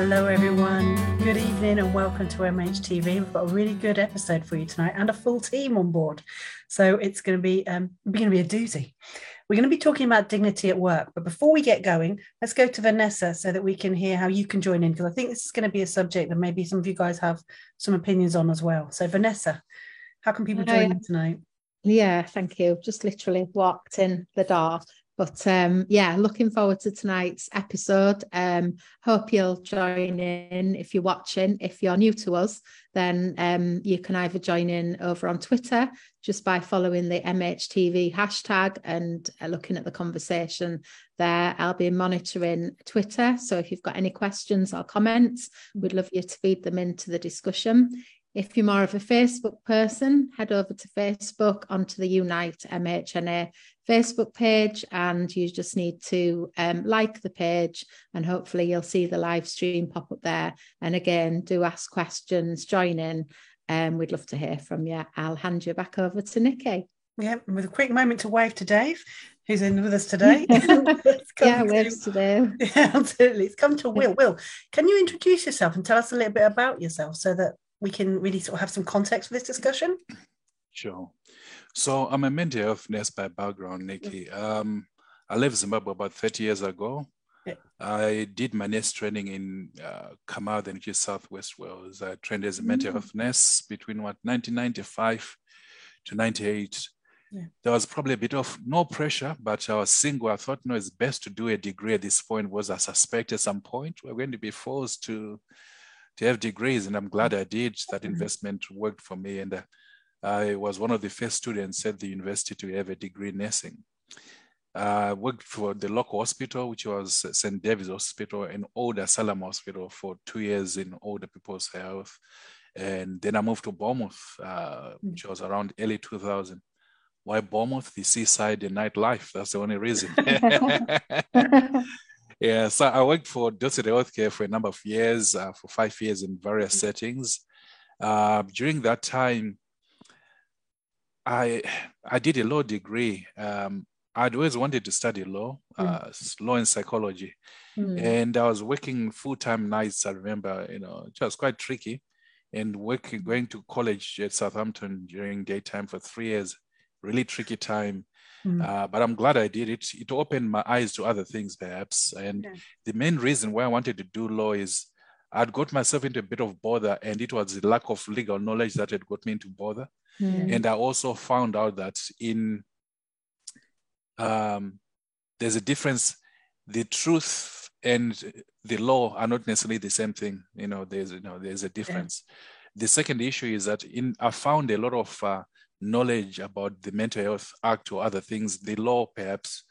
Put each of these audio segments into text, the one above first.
Hello everyone, good evening and welcome to MHTV. We've got a really good episode for you tonight and a full team on board. So it's going to be a doozy. We're going to be talking about dignity at work, but before we get going, let's go to Vanessa so that we can hear how you can join in, because I think this is going to be a subject that maybe some of you guys have some opinions on as well. So Vanessa, how can people join in tonight? Yeah, thank you. Just literally walked in the door. But yeah, looking forward to tonight's episode. Hope you'll join in if you're watching. If you're new to us, then you can either join in over on Twitter just by following the MHTV hashtag and looking at the conversation there. I'll be monitoring Twitter. So if you've got any questions or comments, we'd love you to feed them into the discussion. If you're more of a Facebook person, head over to Facebook onto the Unite MHNA Facebook page, and you just need to like the page, and hopefully you'll see the live stream pop up there. And again, do ask questions, join in, and we'd love to hear from you. I'll hand you back over to Nicky. Yeah, with a quick moment to wave to Dave, who's in with us today. Waves to Dave. Yeah, absolutely. It's come to Will. Will, can you introduce yourself and tell us a little bit about yourself so that we can really sort of have some context for this discussion? Sure. So I'm a mental health nurse by background, Nikki. I left Zimbabwe about 30 years ago. Yeah. I did my nurse training in Carmarthenshire, Southwest Wales. I trained as a mental health nurse between 1995 to 98. Yeah. There was probably a bit of no pressure, but I was single. I thought, no, it's best to do a degree at this point, was I suspect at some point we're going to be forced to have degrees, and I'm glad I did. That investment worked for me, and I was one of the first students at the university to have a degree in nursing. I worked for the local hospital, which was St. David's Hospital and Old Asylum Hospital for 2 years in older people's health. And then I moved to Bournemouth, which was around early 2000. Why Bournemouth? The seaside and nightlife. That's the only reason. Yeah, so I worked for Dorset Healthcare for a number of years, for 5 years in various settings. During that time, I did a law degree. I'd always wanted to study law, law and psychology. And I was working full-time nights, I remember, you know, it was quite tricky. And working, going to college at Southampton during daytime for 3 years, really tricky time. But I'm glad I did it. It opened my eyes to other things, perhaps. And the main reason why I wanted to do law is I'd got myself into a bit of bother, and it was the lack of legal knowledge that had got me into bother. And I also found out that in there's a difference. The truth and the law are not necessarily the same thing. There's a difference. The second issue is that I found a lot of knowledge about the Mental Health Act or other things, the law perhaps,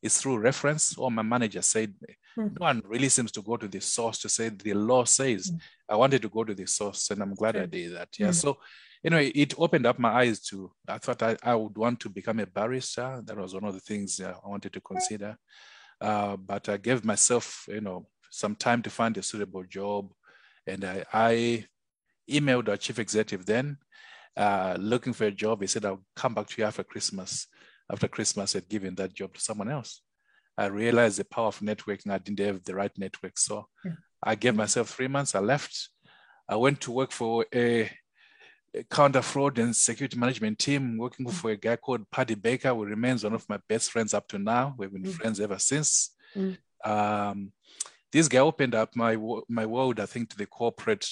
is through reference, or my manager said, no one really seems to go to the source to say the law says. I wanted to go to the source, and I'm glad I did that. So anyway, it opened up my eyes to, I thought I would want to become a barrister. That was one of the things I wanted to consider. But I gave myself, some time to find a suitable job. And I emailed our chief executive then, looking for a job. He said, I'll come back to you after Christmas. After Christmas, I'd given that job to someone else. I realized the power of networking. I didn't have the right network. So I gave myself 3 months. I left. I went to work for a counter fraud and security management team, working for a guy called Paddy Baker, who remains one of my best friends up to now. We've been friends ever since. This guy opened up my world, I think, to the corporate,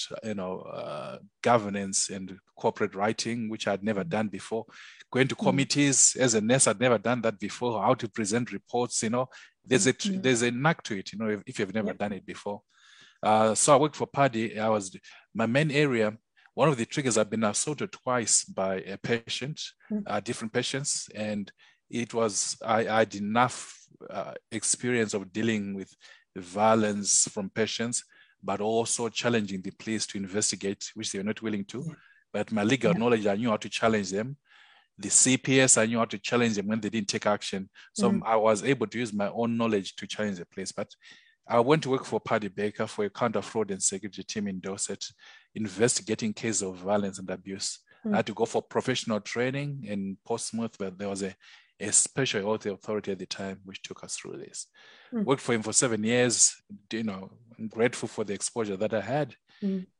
governance and corporate writing, which I'd never done before. Going to committees as a nurse, I'd never done that before. How to present reports, there's a knack to it, if you've never done it before. So I worked for Paddy. My main area. One of the triggers, I've been assaulted twice by a patient, different patients, and it was I had enough experience of dealing with violence from patients, but also challenging the police to investigate, which they were not willing to. But my legal knowledge, I knew how to challenge them. The CPS, I knew how to challenge them when they didn't take action. So I was able to use my own knowledge to challenge the police. But I went to work for Paddy Baker for a counter fraud and security team in Dorset, investigating cases of violence and abuse. I had to go for professional training in Portsmouth, but there was a special health authority at the time which took us through this. Worked for him for 7 years, I'm grateful for the exposure that I had.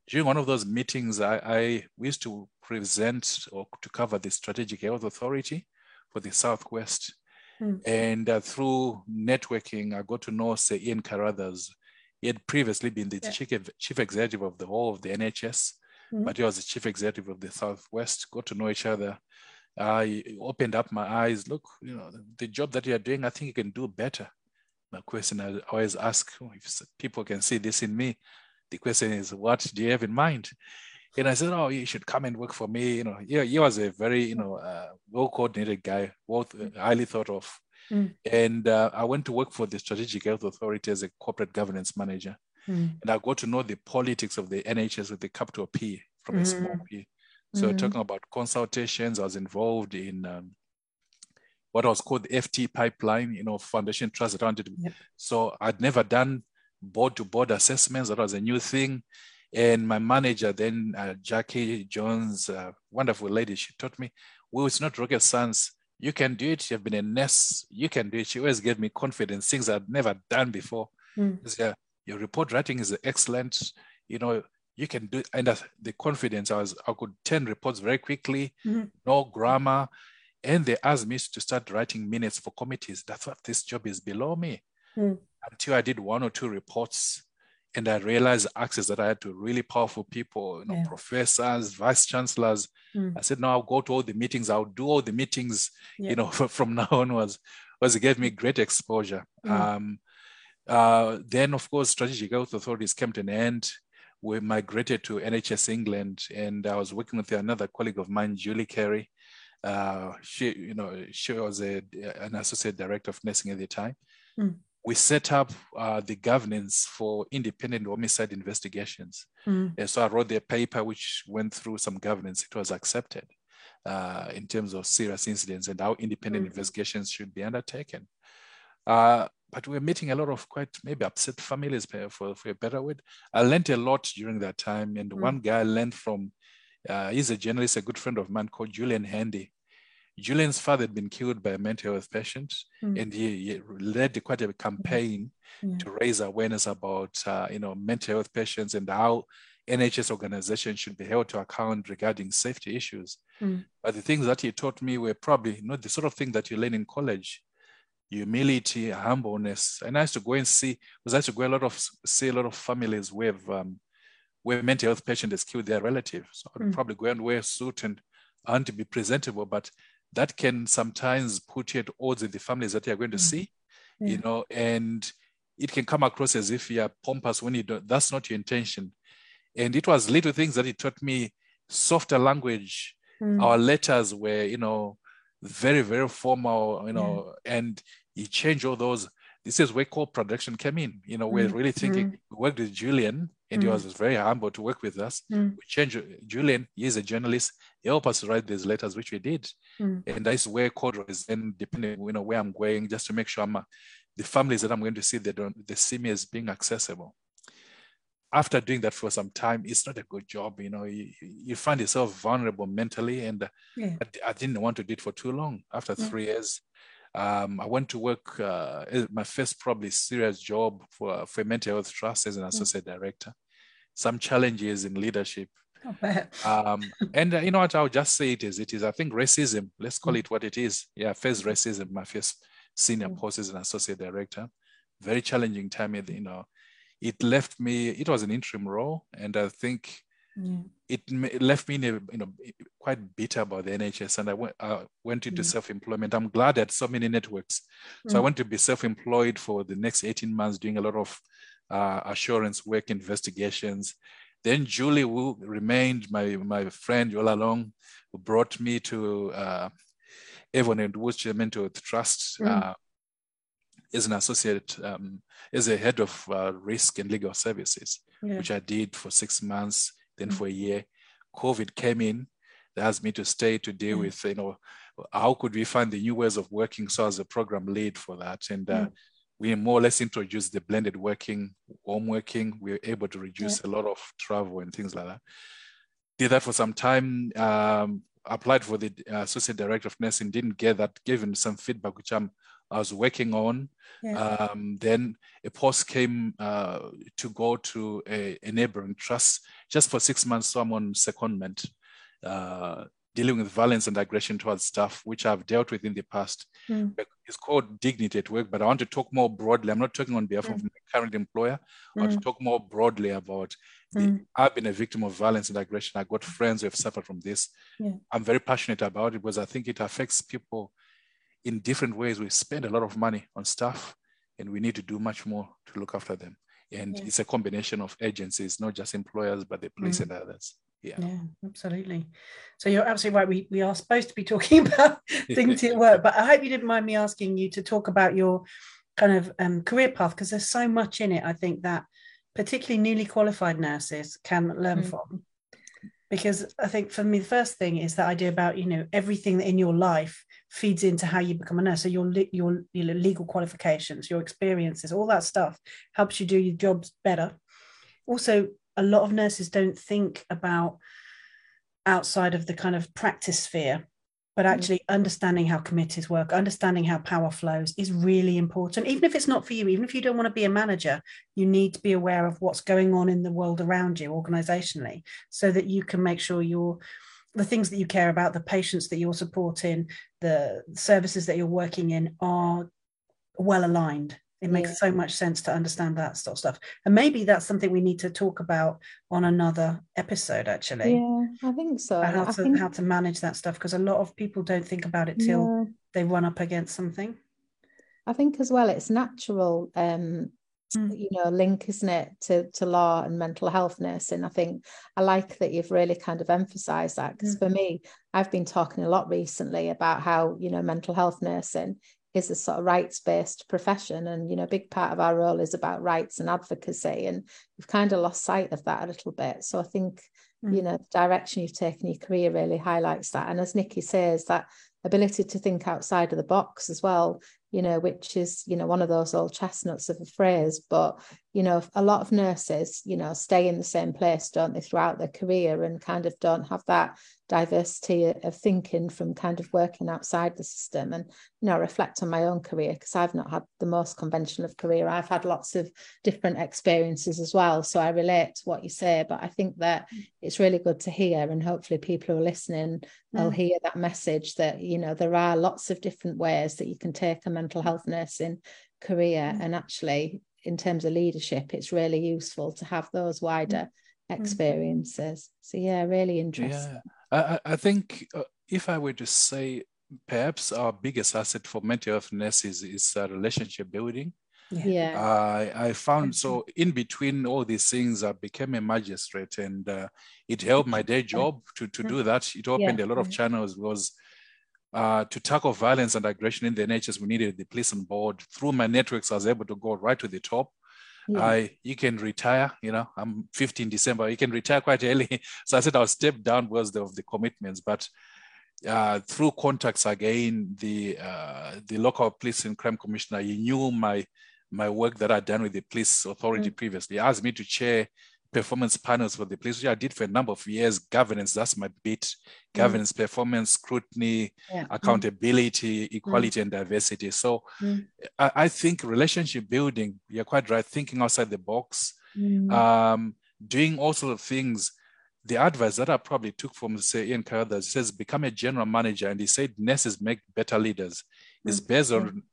During one of those meetings, we used to present or to cover the Strategic Health Authority for the Southwest. And through networking, I got to know, say, Ian Carruthers. He had previously been the chief executive of the whole of the NHS, but he was the chief executive of the Southwest. Got to know each other. I opened up my eyes. Look, you know, the job that you're doing, I think you can do better. The question I always ask, if people can see this in me, the question is, what do you have in mind? And I said, oh, you should come and work for me. You know, he was a very, you know, well-coordinated guy, highly thought of. And I went to work for the Strategic Health Authority as a corporate governance manager. And I got to know the politics of the NHS with the capital P from a small P. So talking about consultations, I was involved in what was called the FT pipeline, you know, foundation trust around it. So I'd never done board-to-board assessments. That was a new thing. And my manager then, Jackie Jones, wonderful lady, she taught me, well, it's not rocket science. You can do it. You've been a nurse. You can do it. She always gave me confidence, things I'd never done before. So, your report writing is excellent. You know, you can do it. And the confidence, I could turn reports very quickly, no grammar. And they asked me to start writing minutes for committees. That's what this job is below me. Until I did one or two reports. And I realized access that I had to really powerful people, you know, professors, vice chancellors. I said, no, I'll go to all the meetings. I'll do all the meetings, you know, from now onwards. It gave me great exposure. Then, of course, Strategic Health Authorities came to an end. We migrated to NHS England, and I was working with another colleague of mine, Julie Carey. She, you know, she was an associate director of nursing at the time. We set up the governance for independent homicide investigations. And so I wrote the paper, which went through some governance. It was accepted in terms of serious incidents and how independent investigations should be undertaken. But we're meeting a lot of quite maybe upset families, for a better word. I learned a lot during that time. And one guy I learned from, he's a journalist, a good friend of mine called Julian Handy. Julian's father had been killed by a mental health patient, and he led quite a campaign to raise awareness about, you know, mental health patients and how NHS organizations should be held to account regarding safety issues. But the things that he taught me were probably not the sort of thing that you learn in college: humility, humbleness. And I used to go and see, see a lot of families where mental health patient has killed their relative. So I'd probably go and wear a suit and to be presentable, but that can sometimes put you at odds with the families that you're going to see, you know, and it can come across as if you're pompous when you don't. That's not your intention. And it was little things that it taught me: softer language. Our letters were, you know, very, very formal, you know, and you change all those. This is where co-production came in. You know, we're really thinking, we worked with Julian, and he was very humble to work with us. We changed Julian, he is a journalist. He helped us write these letters, which we did. And that's where corridors, and depending, you know, where I'm going, just to make sure the families that I'm going to see, they see me as being accessible. After doing that for some time, it's not a good job. You know, you find yourself vulnerable mentally, and I didn't want to do it for too long. After 3 years, I went to work, my first probably serious job for a mental health trust as an associate director. Some challenges in leadership. And you know what, I'll just say it as it is. I think racism, let's call it what it is. Yeah, first racism, my first senior post as an associate director. Very challenging time, you know. It left me, it was an interim role, and I think it left me, you know, quite bitter about the NHS, and I went into self-employment. I'm glad that so many networks. So I went to be self-employed for the next 18 months, doing a lot of assurance work, investigations. Then Julie, who remained my friend all along, who brought me to Evon and Worcestershire Mental Health Trust as an associate, as a head of risk and legal services, which I did for 6 months. Then for a year, COVID came in. They asked me to stay to deal with, you know, how could we find the new ways of working? So I was a program lead for that. And we more or less introduced the blended working, home working. We were able to reduce a lot of travel and things like that. Did that for some time, applied for the associate director of nursing, didn't get that, given some feedback, which I'm I was working on. Yeah. Then a post came to go to a neighboring trust just for 6 months. So I'm on secondment, dealing with violence and aggression towards staff, which I've dealt with in the past. Mm. It's called Dignity at Work, but I want to talk more broadly. I'm not talking on behalf of my current employer. I want to talk more broadly about I've been a victim of violence and aggression. I've got friends who have suffered from this. Yeah. I'm very passionate about it because I think it affects people in different ways. We spend a lot of money on staff and we need to do much more to look after them. And it's a combination of agencies, not just employers, but the police and others. Yeah. Yeah, absolutely. So you're absolutely right. We are supposed to be talking about dignity at work, but I hope you didn't mind me asking you to talk about your kind of career path, because there's so much in it, I think, that particularly newly qualified nurses can learn from. Because I think for me, the first thing is that idea about, you know, everything in your life feeds into how you become a nurse. So your legal qualifications, your experiences, all that stuff helps you do your jobs better. Also, a lot of nurses don't think about outside of the kind of practice sphere, but actually understanding how committees work, understanding how power flows is really important. Even if it's not for you, even if you don't want to be a manager, you need to be aware of what's going on in the world around you organisationally, so that you can make sure the things that you care about, the patients that you're supporting, the services that you're working in are well aligned. It makes so much sense to understand that sort of stuff. And maybe that's something we need to talk about on another episode, actually. Yeah, I think so. How to manage that stuff, because a lot of people don't think about it till they run up against something. I think as well, it's natural, you know, link, isn't it, to law and mental health nursing. I think I like that you've really kind of emphasised that, because for me, I've been talking a lot recently about how, you know, mental health nursing is a sort of rights-based profession, and you know, a big part of our role is about rights and advocacy, and we've kind of lost sight of that a little bit. So I think you know, the direction you've taken your career really highlights that, and as Nicky says, that ability to think outside of the box as well, you know, which is, you know, one of those old chestnuts of a phrase, but you know, a lot of nurses, you know, stay in the same place, don't they, throughout their career, and kind of don't have that diversity of thinking from kind of working outside the system. And you know, I reflect on my own career, because I've not had the most conventional of career. I've had lots of different experiences as well, so I relate to what you say, but I think that it's really good to hear, and hopefully people who are listening will hear that message that, you know, there are lots of different ways that you can take a mental health nursing career, and actually in terms of leadership, it's really useful to have those wider experiences. So yeah, really interesting. Yeah. I think if I were to say, perhaps our biggest asset for mental health nurses is relationship building. Yeah. I found, so in between all these things, I became a magistrate, and it helped my day job to do that. It opened a lot of channels, was to tackle violence and aggression in the NHS. We needed the police on board. Through my networks, I was able to go right to the top. Yeah. You can retire, you know, I'm 50 in December, you can retire quite early. So I said I'll step down because of the commitments, but through contacts again, the local police and crime commissioner, he knew my work that I'd done with the police authority previously. He asked me to chair performance panels for the police, which I did for a number of years. Governance, that's my bit. Governance, performance, scrutiny, accountability, equality and diversity. So I think relationship building, you're quite right, thinking outside the box, doing all sorts of things. The advice that I probably took from, say, Ian Carruthers, says become a general manager, and he said nurses make better leaders. It's based on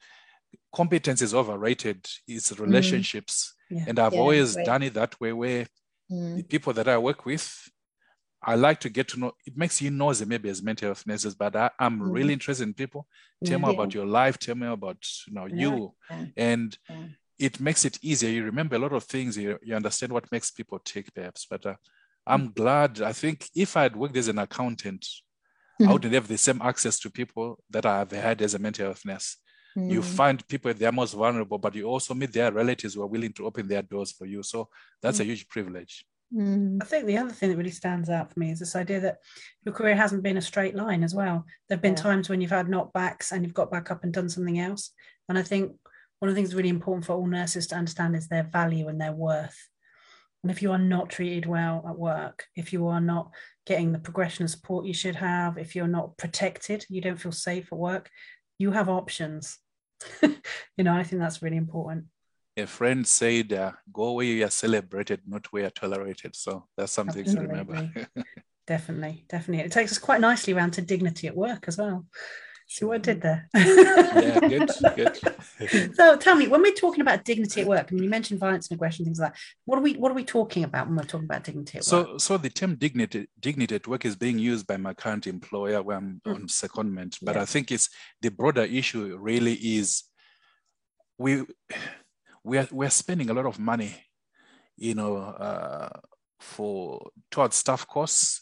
competence is overrated, it's relationships. Yeah. And I've always done it that way, where the people that I work with, I like to get to know. It makes you noisy maybe as mental health nurses, but I'm really interested in people. Tell me about your life, tell me about, you know, you. Yeah. And it makes it easier. You remember a lot of things, you understand what makes people tick perhaps. But I'm glad. I think if I had worked as an accountant, I wouldn't have the same access to people that I have had as a mental health nurse. You find people, they're most vulnerable, but you also meet their relatives who are willing to open their doors for you. So that's a huge privilege. I think the other thing that really stands out for me is this idea that your career hasn't been a straight line as well. There have been times when you've had knockbacks and you've got back up and done something else. And I think one of the things really important for all nurses to understand is their value and their worth. And if you are not treated well at work, if you are not getting the progression and support you should have, if you're not protected, you don't feel safe at work, you have options You know, I think that's really important. A friend said, go where you are celebrated, not where you are tolerated. So that's something Absolutely. To remember. Definitely. It takes us quite nicely around to dignity at work as well. See what I did there? Yeah, good. So tell me, when we're talking about dignity at work, and you mentioned violence and aggression, things like that, what are we talking about when we're talking about dignity at work? So the term dignity at work is being used by my current employer where I'm on secondment, but I think it's the broader issue really is we're spending a lot of money, you know, towards staff costs.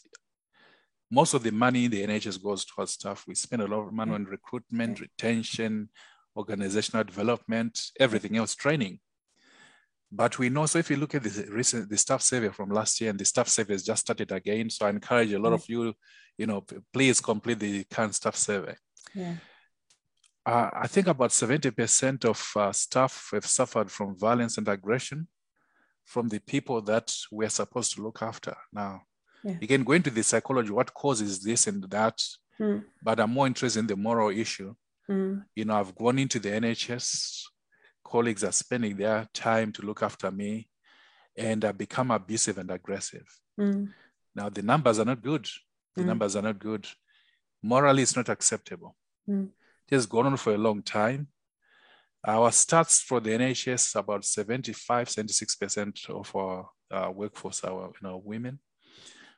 Most of the money the NHS goes towards staff. We spend a lot of money on recruitment, retention, organizational development, everything else, training. But we know, so if you look at the staff survey from last year, and the staff survey has just started again, so I encourage a lot of you, you know, please complete the current staff survey. Yeah. I think about 70% of staff have suffered from violence and aggression from the people that we're supposed to look after now. Yeah. You can go into the psychology, what causes this and that, but I'm more interested in the moral issue. You know, I've gone into the NHS, colleagues are spending their time to look after me, and I become abusive and aggressive. Now, the numbers are not good. The numbers are not good. Morally, it's not acceptable. It has gone on for a long time. Our stats for the NHS, about 75, 76% of our workforce are women.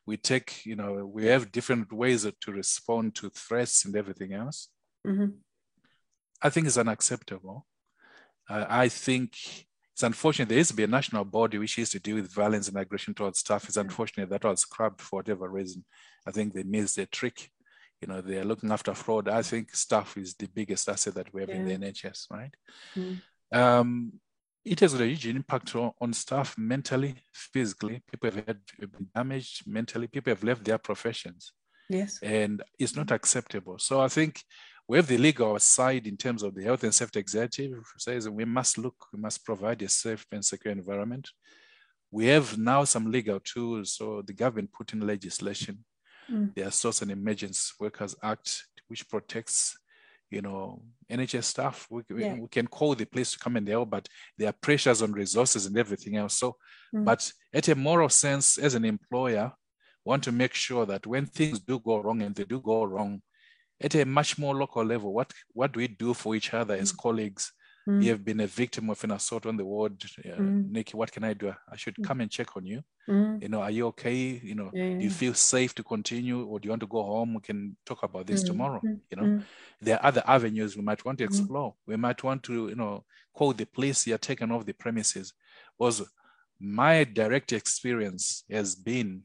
We take, you know, we have different ways to respond to threats and everything else. I think it's unacceptable. I think it's unfortunate. There used to be a national body which used to deal with violence and aggression towards staff. It's unfortunate that was scrapped for whatever reason. I think they missed their trick. You know, they're looking after fraud. I think staff is the biggest asset that we have in the NHS, right? It has a huge impact on staff mentally, physically. People have been damaged mentally. People have left their professions. Yes. And it's not acceptable. So I think we have the legal side in terms of the Health and Safety Executive, who says we must provide a safe and secure environment. We have now some legal tools. So the government put in legislation, the Assaults on Emergency Workers Act, which protects NHS staff. We can call the police to come and help, but there are pressures on resources and everything else. So, but at a moral sense, as an employer, want to make sure that when things do go wrong, and they do go wrong, at a much more local level, what do we do for each other as colleagues? You have been a victim of an assault on the ward. Nicky, what can I do? I should come and check on you. You know, are you okay? You know, do you feel safe to continue, or do you want to go home? We can talk about this tomorrow. You know, there are other avenues we might want to explore. We might want to, call the police. You are taken off the premises. Also, my direct experience has been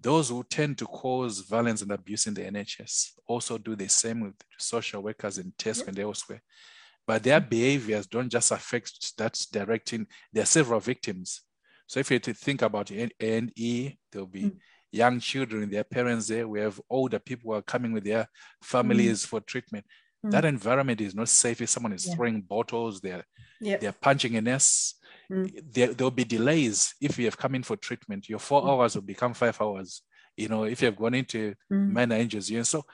those who tend to cause violence and abuse in the NHS also do the same with social workers in TESC and elsewhere. But their behaviors don't just affect that directing. There are several victims. So if you think about A&E, there'll be young children, their parents there. We have older people who are coming with their families for treatment. That environment is not safe. If someone is throwing bottles, they're punching a nest. There'll be delays if you have come in for treatment. Your 4 hours will become 5 hours. You know, if you have gone into minor injuries. You know, so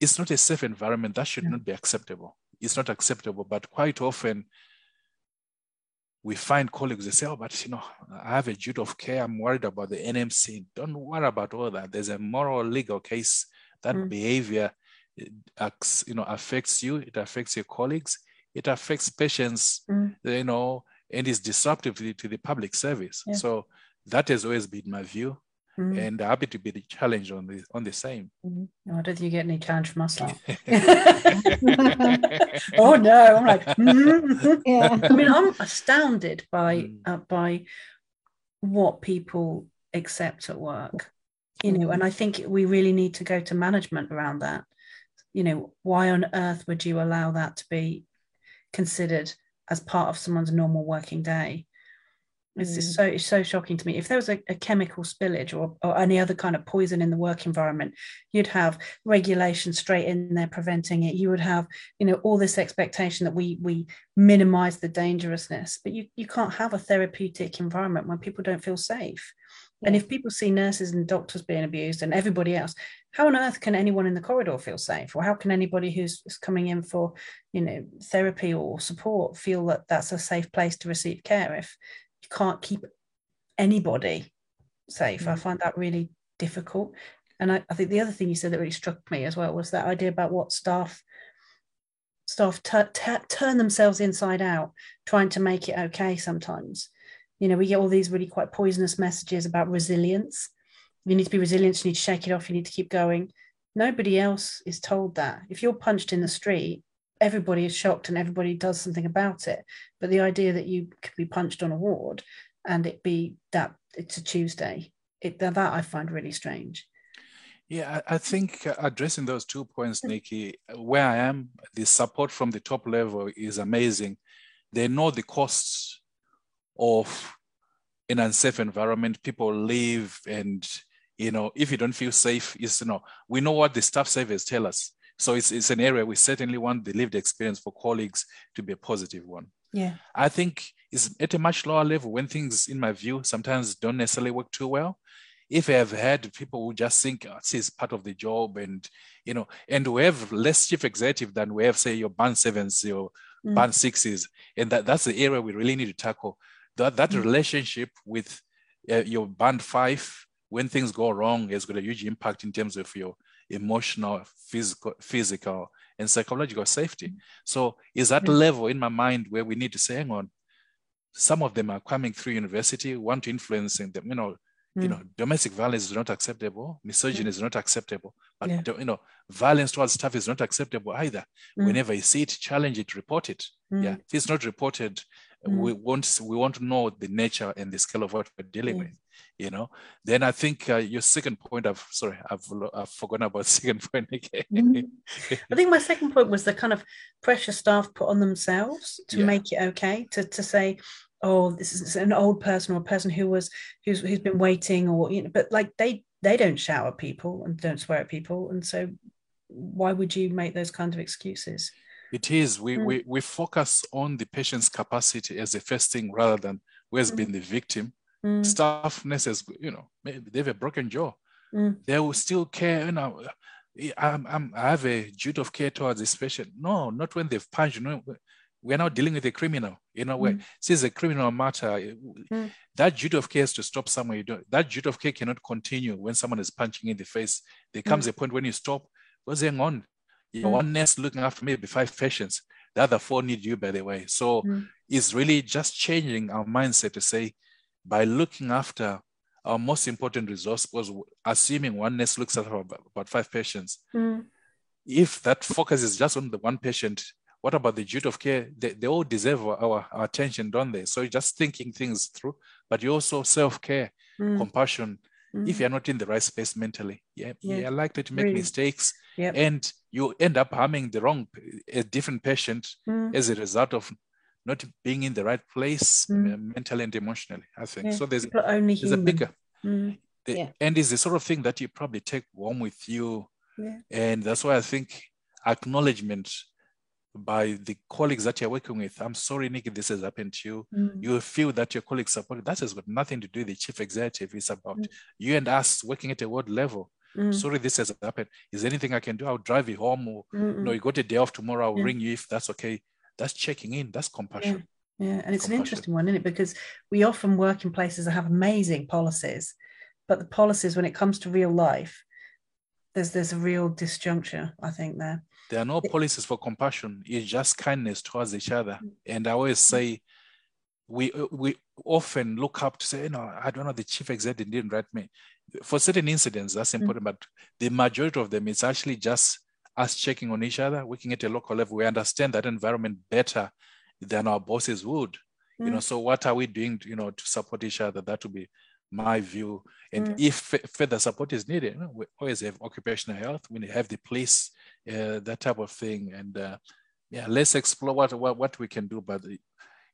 it's not a safe environment. That should not be acceptable. It's not acceptable, but quite often we find colleagues, they say, oh, but I have a duty of care. I'm worried about the NMC. Don't worry about all that. There's a moral legal case that behavior affects you. It affects your colleagues. It affects patients, and is disruptive to the public service. Yeah. So that has always been my view. And happy to be the challenge on the same. No, I don't think you get any challenge from us. Oh no! I'm like, yeah. I mean, I'm astounded by what people accept at work, And I think we really need to go to management around that. You know, why on earth would you allow that to be considered as part of someone's normal working day? It's so shocking to me. If there was a chemical spillage or any other kind of poison in the work environment, you'd have regulation straight in there preventing it. You would have, all this expectation that we minimize the dangerousness, but you can't have a therapeutic environment when people don't feel safe. Yeah. And if people see nurses and doctors being abused and everybody else, how on earth can anyone in the corridor feel safe? Or how can anybody who's coming in for, therapy or support feel that that's a safe place to receive care if you can't keep anybody safe? Mm. I find that really difficult. And I think the other thing you said that really struck me as well was that idea about what staff turn themselves inside out, trying to make it okay sometimes. We get all these really quite poisonous messages about resilience. You need to be resilient, you need to shake it off, you need to keep going. Nobody else is told that. If you're punched in the street, everybody is shocked and everybody does something about it. But the idea that you could be punched on a ward and it be that it's a Tuesday, that I find really strange. Yeah, I think addressing those 2 points, Nicky, where I am, the support from the top level is amazing. They know the costs of an unsafe environment. People live, and, if you don't feel safe, we know what the staff surveys tell us. So it's an area we certainly want the lived experience for colleagues to be a positive one. Yeah, I think it's at a much lower level when things, in my view, sometimes don't necessarily work too well. If I have had people who just think it's part of the job, and, and we have less chief executive than we have, say, your band 7s, your band 6s. And that's the area we really need to tackle. That relationship with your band 5, when things go wrong, has got a huge impact in terms of your emotional, physical, and psychological safety. So is that level in my mind where we need to say, hang on, some of them are coming through university, want to influence them, domestic violence is not acceptable, misogyny is not acceptable, but violence towards staff is not acceptable either. Whenever you see it, challenge it, report it. Yeah, if it's not reported, we won't know the nature and the scale of what we're dealing with. Then I think your second point, I've forgotten about the second point again. I think my second point was the kind of pressure staff put on themselves to make it okay, to say, oh, this is an old person or a person who's been waiting, or but like they don't shout at people and don't swear at people, and so why would you make those kinds of excuses? It is, we focus on the patient's capacity as the first thing rather than who has been the victim. Staff nurses, maybe they have a broken jaw. They will still care, I have a duty of care towards this patient. No, not when they've punched. We're now dealing with a criminal. This is a criminal matter. That duty of care is to stop someone. That duty of care cannot continue when someone is punching in the face. There comes a point when you stop. What's going on? One nurse looking after maybe 5 patients. The other 4 need you, by the way. So it's really just changing our mindset to say, by looking after our most important resource, was assuming one nurse looks after about 5 patients. If that focus is just on the one patient, what about the duty of care? They all deserve our attention, don't they? So just thinking things through, but you also self-care, compassion. If you're not in the right space mentally, you're likely to make mistakes, and you end up harming a different patient as a result of not being in the right place mentally and emotionally, I think. So there's a bigger, and it's the sort of thing that you probably take home with you. And that's why I think acknowledgement by the colleagues that you're working with, I'm sorry, Nicky, this has happened to you. You feel that your colleagues support you. That has got nothing to do with the chief executive. It's about you and us working at a ward level. Sorry, this has happened. Is there anything I can do? I'll drive you home, or you got a day off tomorrow. I'll ring you if that's okay. That's checking in. That's compassion. Yeah, and it's an interesting one, isn't it? Because we often work in places that have amazing policies, but the policies, when it comes to real life, there's a real disjuncture, I think, there. There are no policies for compassion. It's just kindness towards each other. And I always say, we often look up to say, I don't know, the chief executive didn't write me. For certain incidents, that's important, but the majority of them, it's actually just us checking on each other, working at a local level. We understand that environment better than our bosses would. So what are we doing, to support each other? That would be my view. And if further support is needed, we always have occupational health. We have the police, that type of thing. And let's explore what we can do. But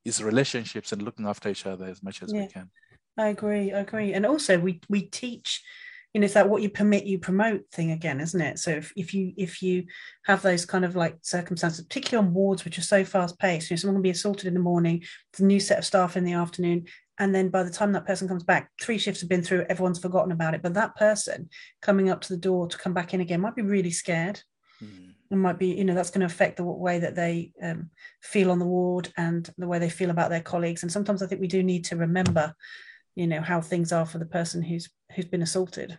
is relationships and looking after each other as much as we can. I agree. And also we teach, you know, it's that what you permit, you promote thing again, isn't it? So if you have those kind of like circumstances, particularly on wards, which are so fast paced, you know, someone can be assaulted in the morning, it's a new set of staff in the afternoon. And then by the time that person comes back, 3 shifts have been through, everyone's forgotten about it. But that person coming up to the door to come back in again might be really scared. It might be, you know, that's going to affect the way that they feel on the ward and the way they feel about their colleagues. And sometimes I think we do need to remember, you know, how things are for the person who's been assaulted.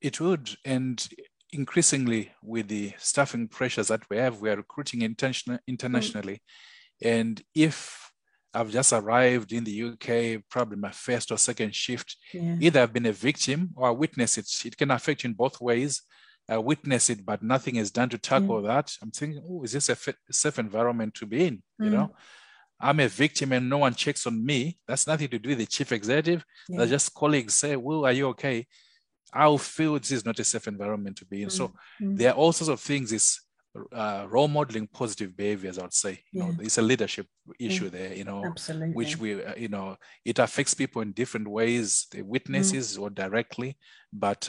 It would. And increasingly with the staffing pressures that we have, we are recruiting internationally. And if I've just arrived in the UK, probably my first or second shift, either I've been a victim or I witness it. It can affect you in both ways. I witness it, but nothing is done to tackle that. I'm thinking, oh, is this a safe environment to be in? You know, I'm a victim and no one checks on me. That's nothing to do with the chief executive. They're just colleagues say, well, are you okay? I'll feel this is not a safe environment to be in. So there are all sorts of things. It's role modeling positive behaviors, I would say. You know, it's a leadership issue there, you know, which we, you know, it affects people in different ways, the witnesses or directly. But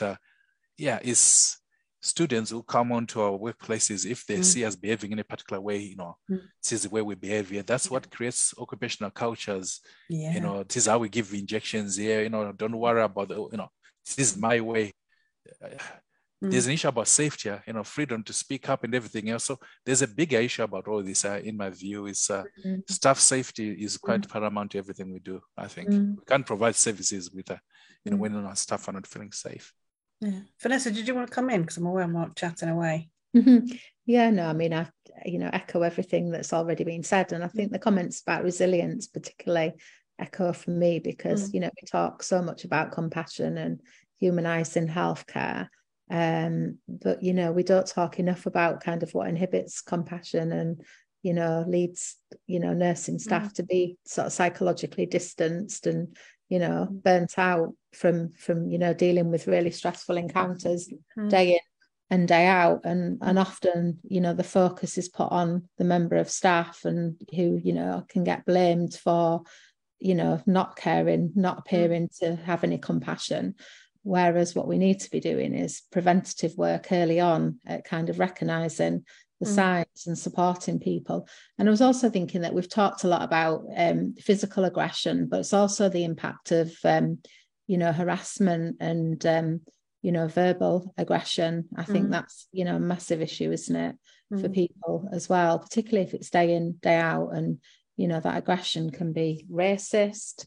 it's students who come onto our workplaces, if they see us behaving in a particular way, you know, this is the way we behave here. That's what creates occupational cultures. You know, this is how we give injections here. You know, don't worry about, you know, this is my way. There's an issue about safety, you know, freedom to speak up and everything else. So there's a bigger issue about all this, in my view, is staff safety is quite paramount to everything we do, I think. We can't provide services with, you know, when our staff are not feeling safe. Yeah. Vanessa, did you want to come in? Because I'm aware I'm chatting away. Yeah, no, I mean, I, you know, echo everything that's already been said. And I think the comments about resilience particularly echo from me because, you know, we talk so much about compassion and humanising healthcare. But, you know, we don't talk enough about kind of what inhibits compassion and, you know, leads, you know, nursing staff to be sort of psychologically distanced and, you know, burnt out from, you know, dealing with really stressful encounters day in and day out. And often, you know, the focus is put on the member of staff and who, you know, can get blamed for, you know, not caring, not appearing to have any compassion. Whereas what we need to be doing is preventative work early on at kind of recognising the signs and supporting people. And I was also thinking that we've talked a lot about physical aggression, but it's also the impact of, you know, harassment and, you know, verbal aggression. I think that's, you know, a massive issue, isn't it, for people as well, particularly if it's day in, day out. And, you know, that aggression can be racist.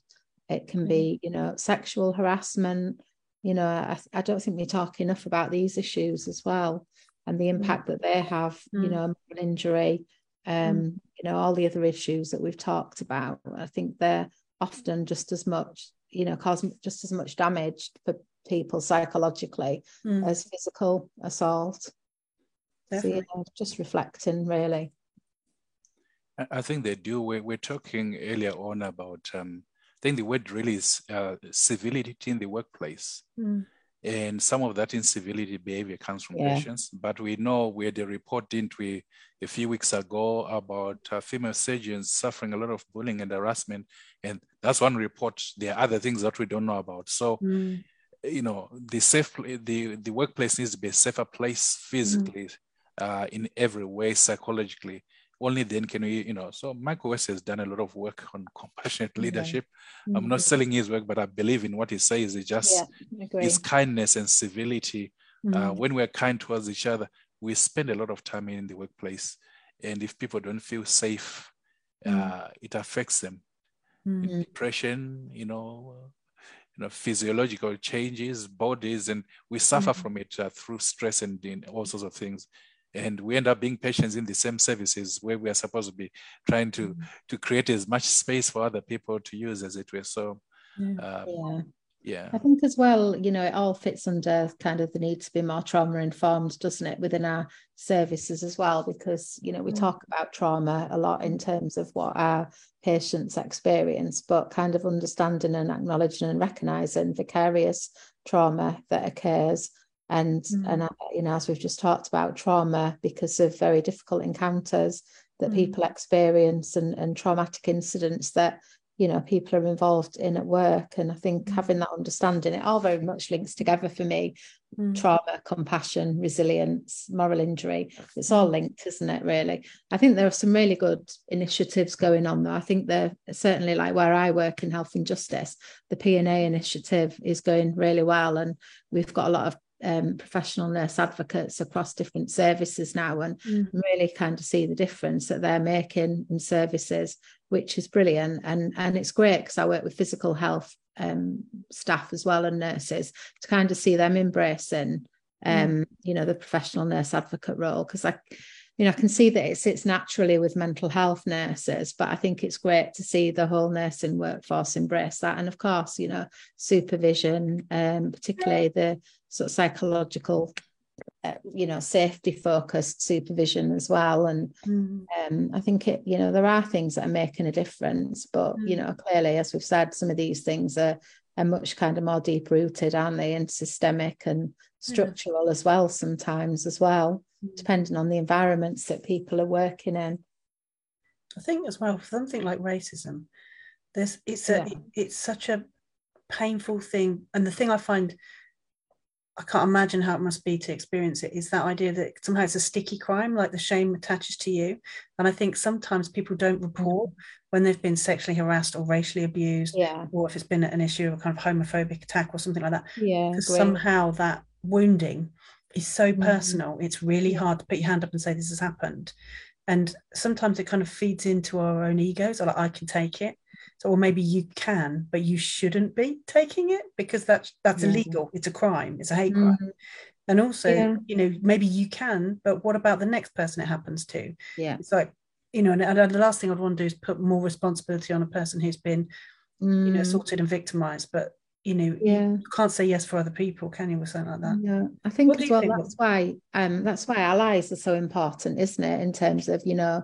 It can be, you know, sexual harassment. You know, I don't think we talk enough about these issues as well. And the impact that they have, you know, injury, you know, all the other issues that we've talked about. I think they're often just as much, you know, cause just as much damage for people psychologically as physical assault. Definitely. So, you know, just reflecting, really. I think they do. We're talking earlier on about, I think the word really is civility in the workplace. And some of that incivility behavior comes from patients, but we know we had a report, didn't we, a few weeks ago about female surgeons suffering a lot of bullying and harassment. And that's one report. There are other things that we don't know about. So, you know, the workplace needs to be a safer place physically, in every way, psychologically. Only then can we, you know, so Michael West has done a lot of work on compassionate leadership. I'm not selling his work, but I believe in what he says. It just is kindness and civility. When we're kind towards each other, we spend a lot of time in the workplace. And if people don't feel safe, it affects them. Depression, you know, physiological changes, bodies, and we suffer from it through stress and in all sorts of things. And we end up being patients in the same services where we are supposed to be trying to create as much space for other people to use as it were. So, I think as well, you know, it all fits under kind of the need to be more trauma informed, doesn't it, within our services as well? Because, you know, we talk about trauma a lot in terms of what our patients experience, but kind of understanding and acknowledging and recognising vicarious trauma that occurs. And you know, as we've just talked about, trauma because of very difficult encounters that people experience and traumatic incidents that, you know, people are involved in at work. And I think having that understanding, it all very much links together for me. Trauma, compassion, resilience, moral injury, it's all linked, isn't it, really? I think there are some really good initiatives going on though. I think they're certainly, like where I work in health and justice, the P&A initiative is going really well, and we've got a lot of professional nurse advocates across different services now, and really kind of see the difference that they're making in services, which is brilliant. And it's great because I work with physical health staff as well, and nurses, to kind of see them embracing you know, the professional nurse advocate role, because I can see that it sits naturally with mental health nurses, but I think it's great to see the whole nursing workforce embrace that. And of course, you know, supervision, particularly the sort of psychological, you know, safety focused supervision as well. And I think, it, you know, there are things that are making a difference, but, you know, clearly, as we've said, some of these things are much kind of more deep rooted, aren't they, and systemic and structural as well, sometimes as well, depending on the environments that people are working in. I think as well, something like racism, it's such a painful thing. And the thing I find, I can't imagine how it must be to experience it, is that idea that somehow it's a sticky crime, like the shame attaches to you. And I think sometimes people don't report when they've been sexually harassed or racially abused, or if it's been an issue of a kind of homophobic attack or something like that. Yeah, because somehow that wounding is so personal, it's really hard to put your hand up and say this has happened. And sometimes it kind of feeds into our own egos, or like, I can take it. So, or maybe you can, but you shouldn't be taking it, because that's illegal. It's a crime. It's a hate crime. And also, you know, maybe you can, but what about the next person it happens to? Yeah, it's like, you know, and the last thing I'd want to do is put more responsibility on a person who's been, you know, assaulted and victimised. But, you know, you can't say yes for other people, can you, with something like that? Yeah, I think as well, that's why allies are so important, isn't it, in terms of, you know,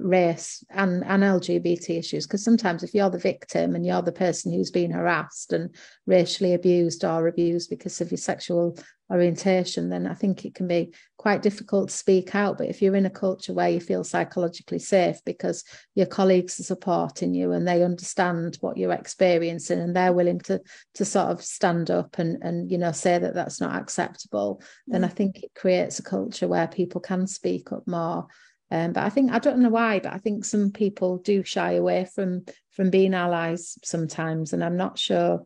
race and LGBT issues, because sometimes if you're the victim and you're the person who's been harassed and racially abused or abused because of your sexual orientation, then I think it can be quite difficult to speak out. But if you're in a culture where you feel psychologically safe because your colleagues are supporting you and they understand what you're experiencing and they're willing to sort of stand up and you know, say that that's not acceptable, then I think it creates a culture where people can speak up more. But I think, I don't know why, but I think some people do shy away from being allies sometimes, and I'm not sure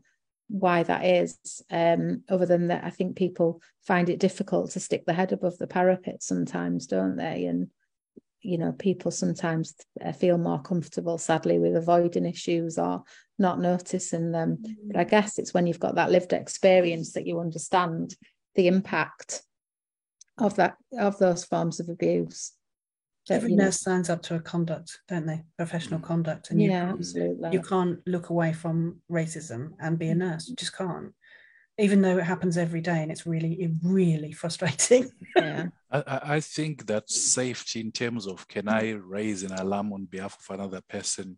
why that is, other than that I think people find it difficult to stick their head above the parapet sometimes, don't they? And, you know, people sometimes feel more comfortable, sadly, with avoiding issues or not noticing them. But I guess it's when you've got that lived experience that you understand the impact of those forms of abuse. Every nurse signs up to a conduct, don't they? Professional conduct. And you can't look away from racism and be a nurse. You just can't, even though it happens every day, and it's really frustrating. Yeah. I think that safety in terms of, can I raise an alarm on behalf of another person,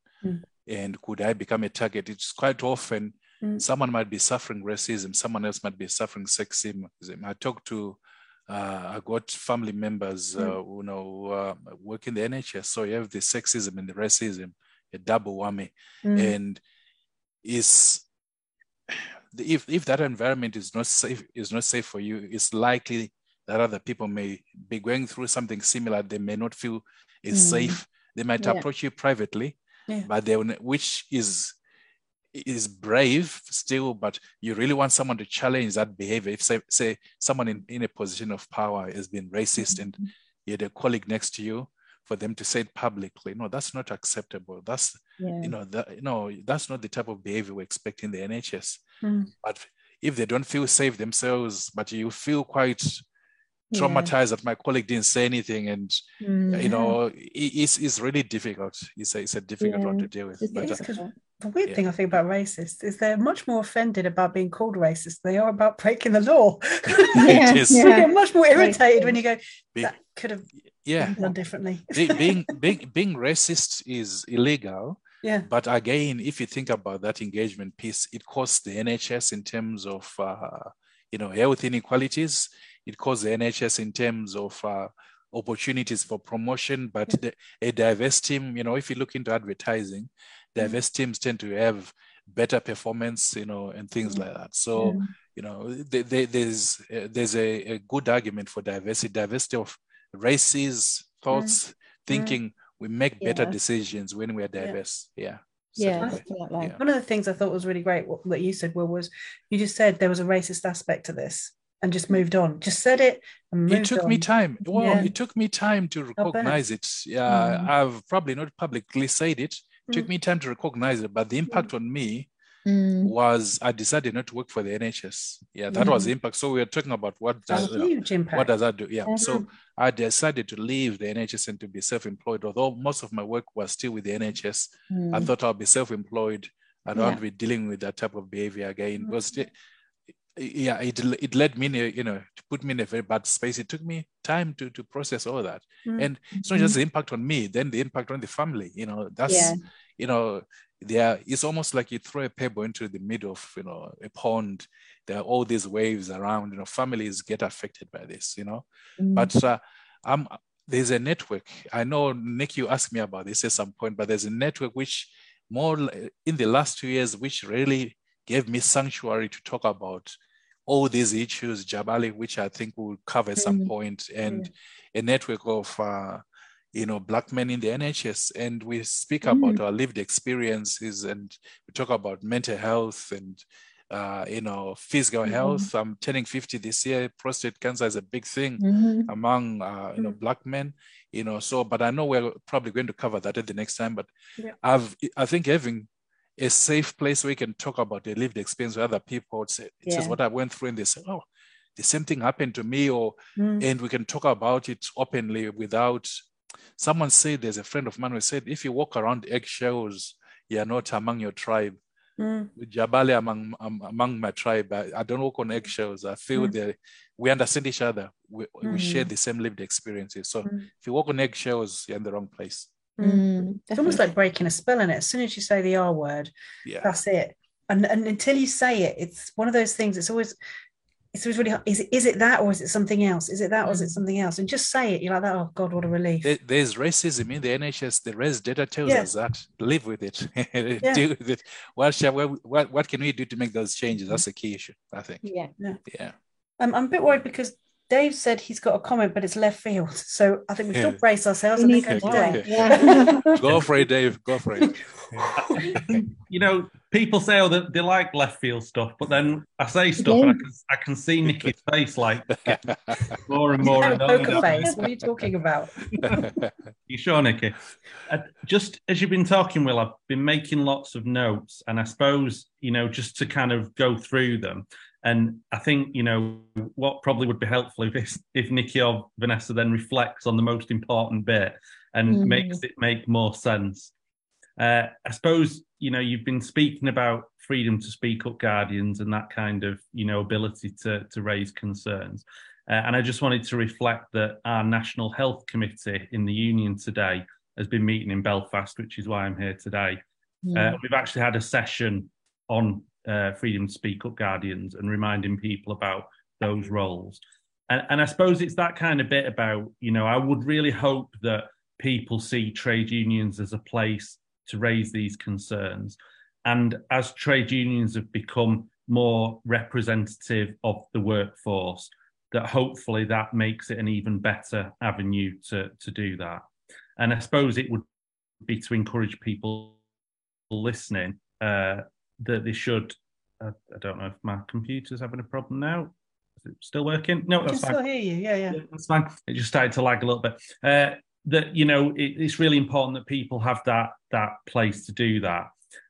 and could I become a target? It's quite often someone might be suffering racism, someone else might be suffering sexism. I talk to I got family members, you know, work in the NHS. So you have the sexism and the racism, a double whammy. And if that environment is not safe for you, it's likely that other people may be going through something similar. They may not feel is safe. They might approach you privately, but which is brave still, but you really want someone to challenge that behavior. If say someone in a position of power has been racist and you had a colleague next to you, for them to say it publicly, no, that's not acceptable. That's that's not the type of behavior we expect in the NHS. But if they don't feel safe themselves, but you feel quite traumatized that my colleague didn't say anything, and you know, it's really difficult. It's a difficult one to deal with. The weird thing I think about racists is they're much more offended about being called racist than they are about breaking the law. So they're much more irritated when you go, that could have been done differently. being racist is illegal. Yeah. But again, if you think about that engagement piece, it costs the NHS in terms of health inequalities. It costs the NHS in terms of opportunities for promotion, but a diverse team, you know, if you look into advertising, diverse teams tend to have better performance, you know, and things like that. So, you know, there's a good argument for diversity of races, thoughts, thinking. We make better decisions when we are diverse. Yeah. One of the things I thought was really great, what you said, Will, was you just said there was a racist aspect to this and just moved on. Just said it and moved on. It took me time. Well, it took me time to recognize it. I've probably not publicly said it. It took me time to recognize it, but the impact on me was I decided not to work for the NHS. Yeah, that was the impact. So we are talking about what does that do? Yeah. So I decided to leave the NHS and to be self-employed. Although most of my work was still with the NHS, I thought I'll be self-employed. I don't want to be dealing with that type of behavior again. It led me, you know, to put me in a very bad space. It took me time to process all of that. And it's not just the impact on me, then the impact on the family, you know, that's, you know, it's almost like you throw a pebble into the middle of, you know, a pond. There are all these waves around, you know, families get affected by this, you know, but there's a network. I know, Nick, you asked me about this at some point, but there's a network which more in the last 2 years, which really gave me sanctuary to talk about all these issues, Jabali, which I think we'll cover at some point, and a network of, you know, Black men in the NHS. And we speak about our lived experiences and we talk about mental health and, you know, physical health. I'm turning 50 this year. Prostate cancer is a big thing among, you know, Black men, you know, so, but I know we're probably going to cover that at the next time, but I think having a safe place where you can talk about the lived experience with other people, it's just what I went through and they say, oh, the same thing happened to me, or, and we can talk about it openly without. Someone said, there's a friend of mine who said, if you walk around eggshells, you're not among your tribe. Jabali, among my tribe, I don't walk on eggshells. I feel that we understand each other. We share the same lived experiences. So if you walk on eggshells, you're in the wrong place. It's almost like breaking a spell in it. As soon as you say the R word, that's it. And until you say it, it's one of those things. It's always really hard. Is it that, or is it something else? Is it that, or is it something else? And just say it. You're like, oh God, what a relief. There's racism in the NHS. The res data tells us that. Live with it. Deal with it. What can we do to make those changes? That's the key issue, I think. Yeah. I'm a bit worried because Dave said he's got a comment, but it's left field. So I think we should brace ourselves and go today. Go for it, Dave. Go for it. You know, people say, oh, they like left field stuff, but then I say stuff and I can see Nicky's face like more and more. Poker face. What are you talking about? You sure, Nicky? Just as you've been talking, Will, I've been making lots of notes, and I suppose, you know, just to kind of go through them. And I think, you know, what probably would be helpful if Nicky or Vanessa then reflects on the most important bit and makes it make more sense. I suppose, you know, you've been speaking about freedom to speak up guardians and that kind of, you know, ability to raise concerns. And I just wanted to reflect that our National Health Committee in the union today has been meeting in Belfast, which is why I'm here today. We've actually had a session on freedom to speak up guardians and reminding people about those roles, and I suppose it's that kind of bit about, you know, I would really hope that people see trade unions as a place to raise these concerns, and as trade unions have become more representative of the workforce, that hopefully that makes it an even better avenue to do that. And I suppose it would be to encourage people listening that they should, I don't know if my computer's having a problem now. Is it still working? No, that's fine. I can still hear you, yeah. That's fine. It just started to lag a little bit. That, you know, it's really important that people have that place to do that.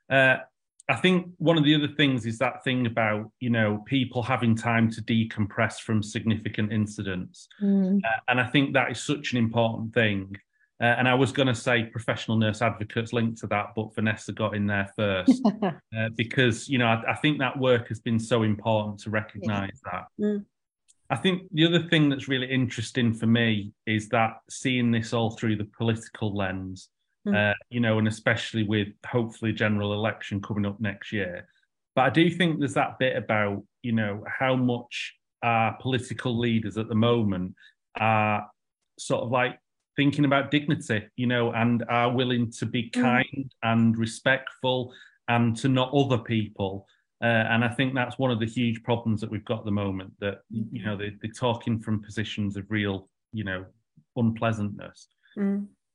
I think one of the other things is that thing about, you know, people having time to decompress from significant incidents. And I think that is such an important thing. And I was going to say professional nurse advocates linked to that, but Vanessa got in there first because, you know, I think that work has been so important to recognise that. I think the other thing that's really interesting for me is that seeing this all through the political lens, you know, and especially with hopefully general election coming up next year. But I do think there's that bit about, you know, how much our political leaders at the moment are sort of like thinking about dignity, you know, and are willing to be kind and respectful and to not other people. And I think that's one of the huge problems that we've got at the moment, that, you know, they're talking from positions of real, you know, unpleasantness.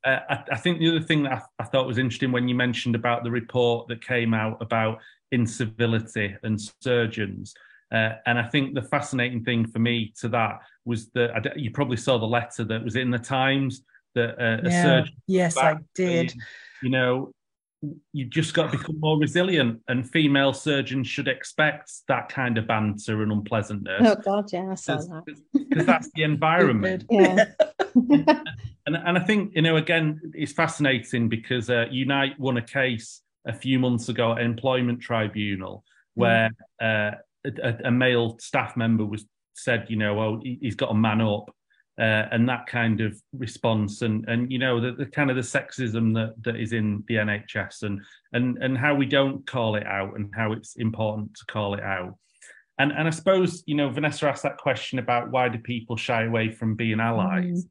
I think the other thing that I thought was interesting when you mentioned about the report that came out about incivility and surgeons. And I think the fascinating thing for me to that was that you probably saw the letter that was in the Times that a surgeon. Yes, I did. Saying, you know, you've just got to become more resilient, and female surgeons should expect that kind of banter and unpleasantness. Oh God, yeah, I saw that. Because that's the environment. Yeah. And I think, you know, again, it's fascinating because Unite won a case a few months ago at Employment Tribunal where a male staff member was said, you know, oh, he's got a man up, and that kind of response, and you know, the kind of the sexism that is in the NHS, and how we don't call it out, and how it's important to call it out. And I suppose, you know, Vanessa asked that question about why do people shy away from being allies?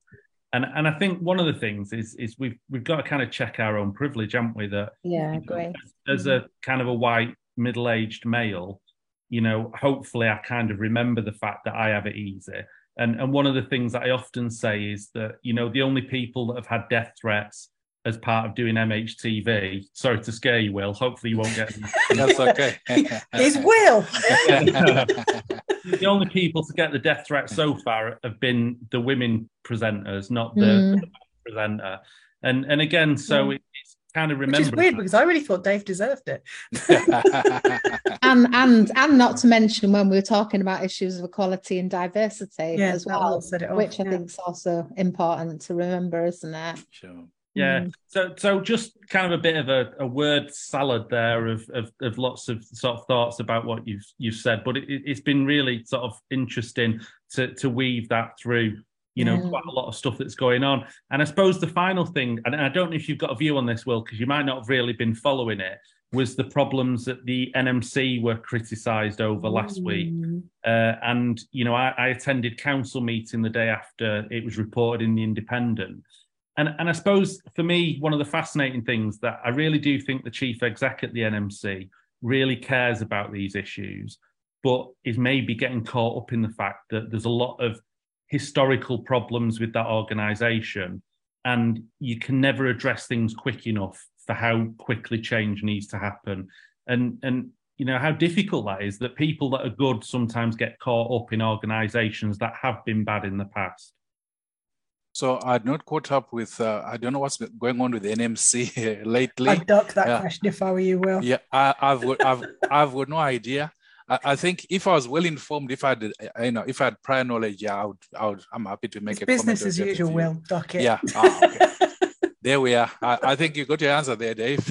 And I think one of the things is we've got to kind of check our own privilege, haven't we? That I agree. As a kind of a white middle-aged male, you know, hopefully I kind of remember the fact that I have it easy. And one of the things that I often say is that, you know, the only people that have had death threats as part of doing MHTV, sorry to scare you, Will, hopefully you won't get... That's okay. It's Will! The only people to get the death threat so far have been the women presenters, not the presenter. And again, so it's kind of remembering. Which is weird, because I really thought Dave deserved it. And not to mention when we were talking about issues of equality and diversity as well, which I think is also important to remember, isn't it? Sure. Yeah, so just kind of a bit of a word salad there of lots of sort of thoughts about what you've said, but it's been really sort of interesting to weave that through, you know, quite a lot of stuff that's going on. And I suppose the final thing, and I don't know if you've got a view on this, Will, because you might not have really been following it, was the problems that the NMC were criticised over last week. And, you know, I attended council meeting the day after it was reported in The Independent. And I suppose, for me, one of the fascinating things that I really do think the chief exec at the NMC really cares about these issues, but is maybe getting caught up in the fact that there's a lot of historical problems with that organisation, and you can never address things quick enough for how quickly change needs to happen. And you know, how difficult that is, that people that are good sometimes get caught up in organisations that have been bad in the past. So I'd not caught up with, I don't know what's going on with the NMC lately. I'd duck that question if I were you, Will. Yeah, I've got no idea. I think if I was well informed, if I had prior knowledge, I'm happy to make a comment. Business as usual, Will, duck it. Yeah, okay. There we are. I think you got your answer there, Dave.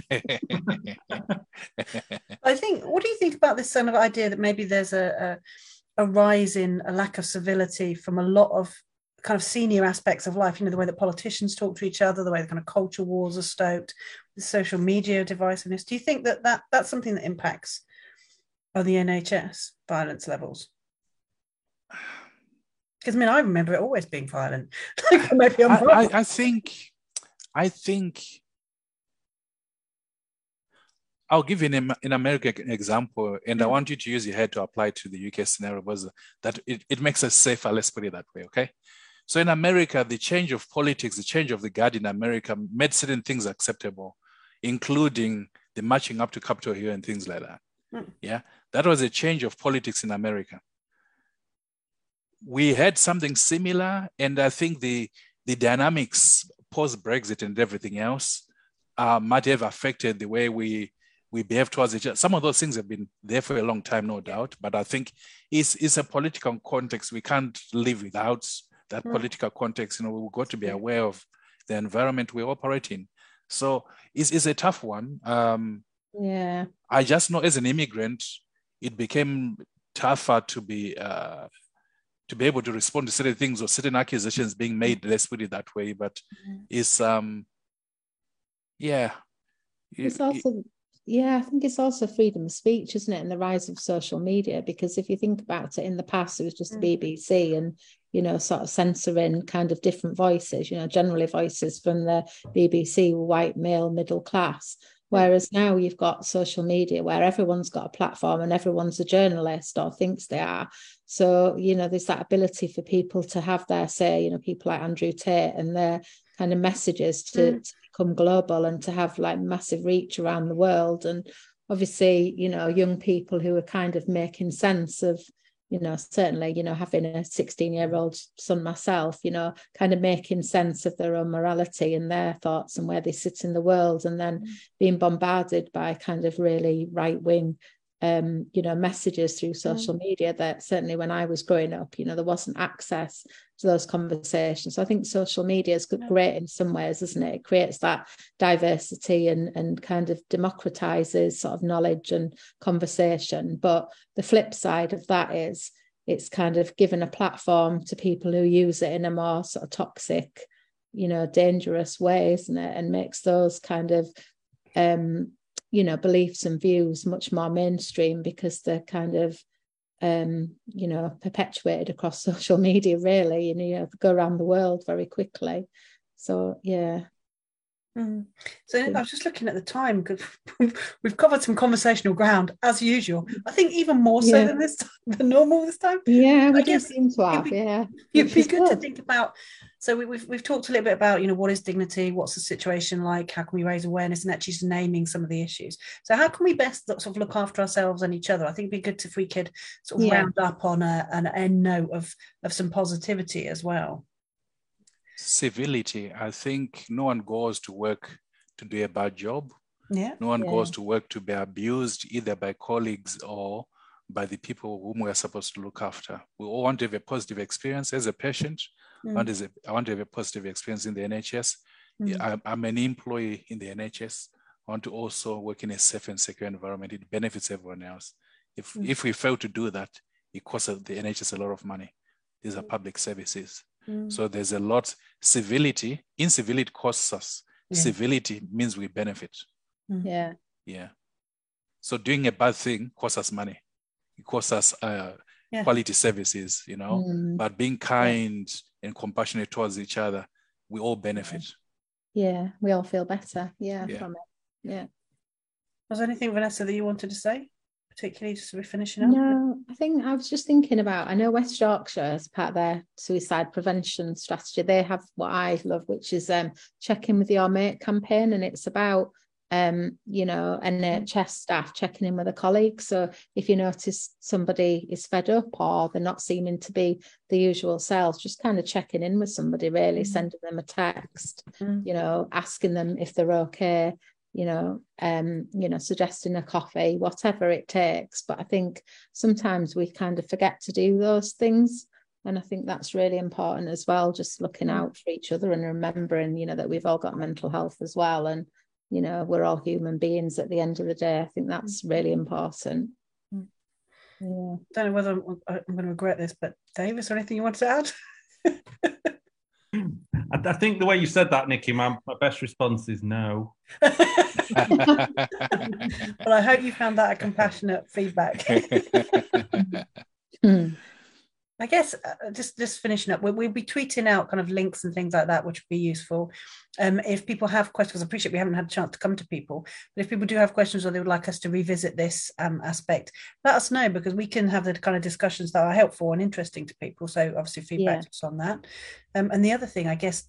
I think, what do you think about this sort of idea that maybe there's a rise in a lack of civility from a lot of kind of senior aspects of life, you know, the way that politicians talk to each other, the way the kind of culture wars are stoked, the social media divisiveness. Do you think that's something that impacts on the NHS violence levels? Because, I mean, I remember it always being violent. Maybe I'm wrong. I think I'll give you an American example, and I want you to use your head to apply to the UK scenario, because that it makes us safer, let's put it that way, okay? So in America, the change of politics, the change of the guard in America made certain things acceptable, including the marching up to Capitol Hill and things like that. Yeah, that was a change of politics in America. We had something similar, and I think the dynamics post-Brexit and everything else might have affected the way we behave towards each other. Some of those things have been there for a long time, no doubt, but I think it's a political context. We can't live without that political context. You know, we've got to be aware of the environment we operate in. So it's a tough one. Yeah. I just know as an immigrant, it became tougher to be able to respond to certain things or certain accusations being made, let's put it that way. But it's also yeah, I think it's also freedom of speech, isn't it, and the rise of social media, because if you think about it, in the past it was just the BBC and, you know, sort of censoring kind of different voices, you know, generally voices from the BBC were white, male, middle class. Whereas now you've got social media where everyone's got a platform and everyone's a journalist or thinks they are. So, you know, there's that ability for people to have their say, you know, people like Andrew Tate and their kind of messages to become global and to have like massive reach around the world. And obviously, you know, young people who are kind of making sense of, you know, certainly, you know, having a 16-year-old son myself, you know, kind of making sense of their own morality and their thoughts and where they sit in the world, and then being bombarded by kind of really right-wing, you know, messages through social media that certainly when I was growing up, you know, there wasn't access to those conversations. So I think social media is great in some ways, isn't it? It creates that diversity and kind of democratises sort of knowledge and conversation. But the flip side of that is it's kind of given a platform to people who use it in a more sort of toxic, you know, dangerous way, isn't it? And makes those kind of you know, beliefs and views much more mainstream because they're kind of, you know, perpetuated across social media, really, and, you know, go around the world very quickly. So, yeah. So I was just looking at the time because we've covered some conversational ground as usual. I think even more so than this time, than normal this time. Yeah, we do seem to have. It'd be good to think about. So we've talked a little bit about, you know, what is dignity, what's the situation like, how can we raise awareness, and actually just naming some of the issues. So how can we best sort of look after ourselves and each other? I think it'd be good if we could sort of round up on an end note of some positivity as well. Civility. I think no one goes to work to do a bad job. No one goes to work to be abused, either by colleagues or by the people whom we are supposed to look after. We all want to have a positive experience as a patient. I want to have a positive experience in the NHS. I'm an employee in the NHS. I want to also work in a safe and secure environment. It benefits everyone else. If we fail to do that, it costs the NHS a lot of money. These are public services. So there's a lot. Civility, incivility costs us. Civility means we benefit. So doing a bad thing costs us money. It costs us quality services, you know. But being kind and compassionate towards each other, we all benefit. Yeah, we all feel better. From it. Was there anything, Vanessa, that you wanted to say? Particularly just to be finishing up? No, I think I was just thinking about, I know West Yorkshire, as part of their suicide prevention strategy, they have what I love, which is check in with your mate campaign, and it's about you know, NHS staff checking in with a colleague. So if you notice somebody is fed up or they're not seeming to be the usual selves, just kind of checking in with somebody, really, sending them a text, you know, asking them if they're okay, you know, suggesting a coffee, whatever it takes. But I think sometimes we kind of forget to do those things. And I think that's really important as well, just looking out for each other and remembering, you know, that we've all got mental health as well. And, you know, we're all human beings at the end of the day. I think that's really important. Yeah. I don't know whether I'm going to regret this, but Dave, is there anything you want to add? I think the way you said that, Nicky, my best response is no. Well, I hope you found that a compassionate feedback. I guess just finishing up, we'll be tweeting out kind of links and things like that, which would be useful. If people have questions, I appreciate we haven't had a chance to come to people, but if people do have questions or they would like us to revisit this aspect, let us know, because we can have the kind of discussions that are helpful and interesting to people. So obviously feedback to us on that. And the other thing, I guess,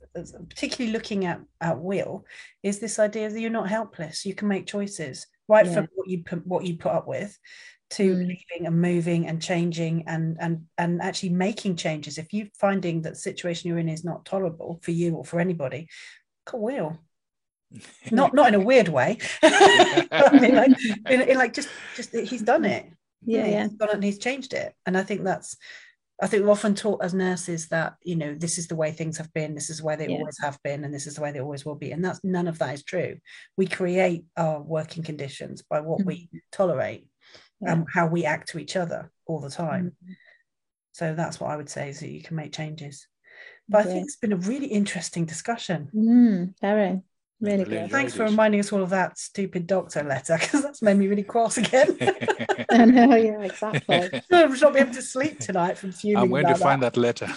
particularly looking at Will, is this idea that you're not helpless. You can make choices, right from what you put up with, to leaving and moving and changing and actually making changes. If you're finding that the situation you're in is not tolerable for you or for anybody, Will, not in a weird way. I mean, just he's done it. He's done it and he's changed it. And I think we're often taught as nurses that, you know, this is the way things have been, this is the way they always have been, and this is the way they always will be. And that's none of that is true. We create our working conditions by what we tolerate. How we act to each other all the time. So that's what I would say, is that you can make changes. But I think it's been a really interesting discussion. Very. Really good. Thanks for reminding us all of that stupid doctor letter, because that's made me really cross again. I know, yeah, exactly. I'll not be able to sleep tonight from fuming. I'm going to find that letter.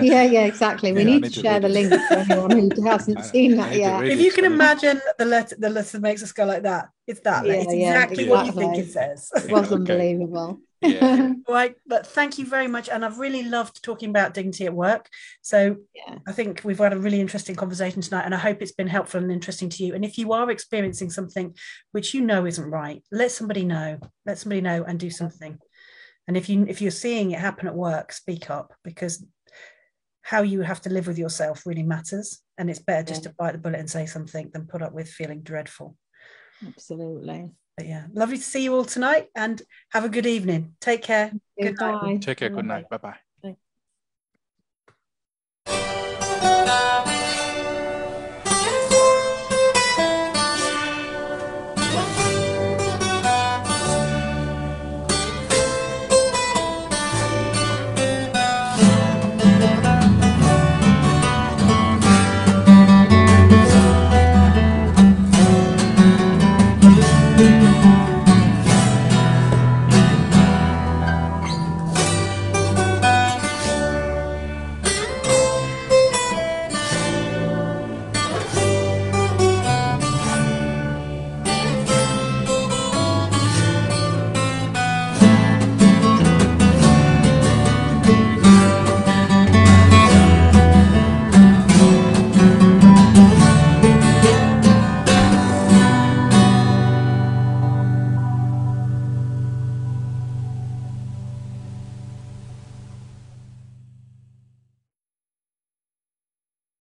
yeah, exactly. We need to share the link for anyone who hasn't seen that yet. If you can imagine the letter makes us go like that. It's that. It's exactly what you think it says. It was unbelievable. Yeah. Right, but thank you very much, and I've really loved talking about dignity at work, so I think we've had a really interesting conversation tonight, and I hope it's been helpful and interesting to you. And if you are experiencing something which you know isn't right, let somebody know and do something. And if you're seeing it happen at work, speak up, because how you have to live with yourself really matters, and it's better just to bite the bullet and say something than put up with feeling dreadful. Absolutely. But yeah, lovely to see you all tonight, and have a good evening. Take care. Good night. Take care. Good night. Bye-bye.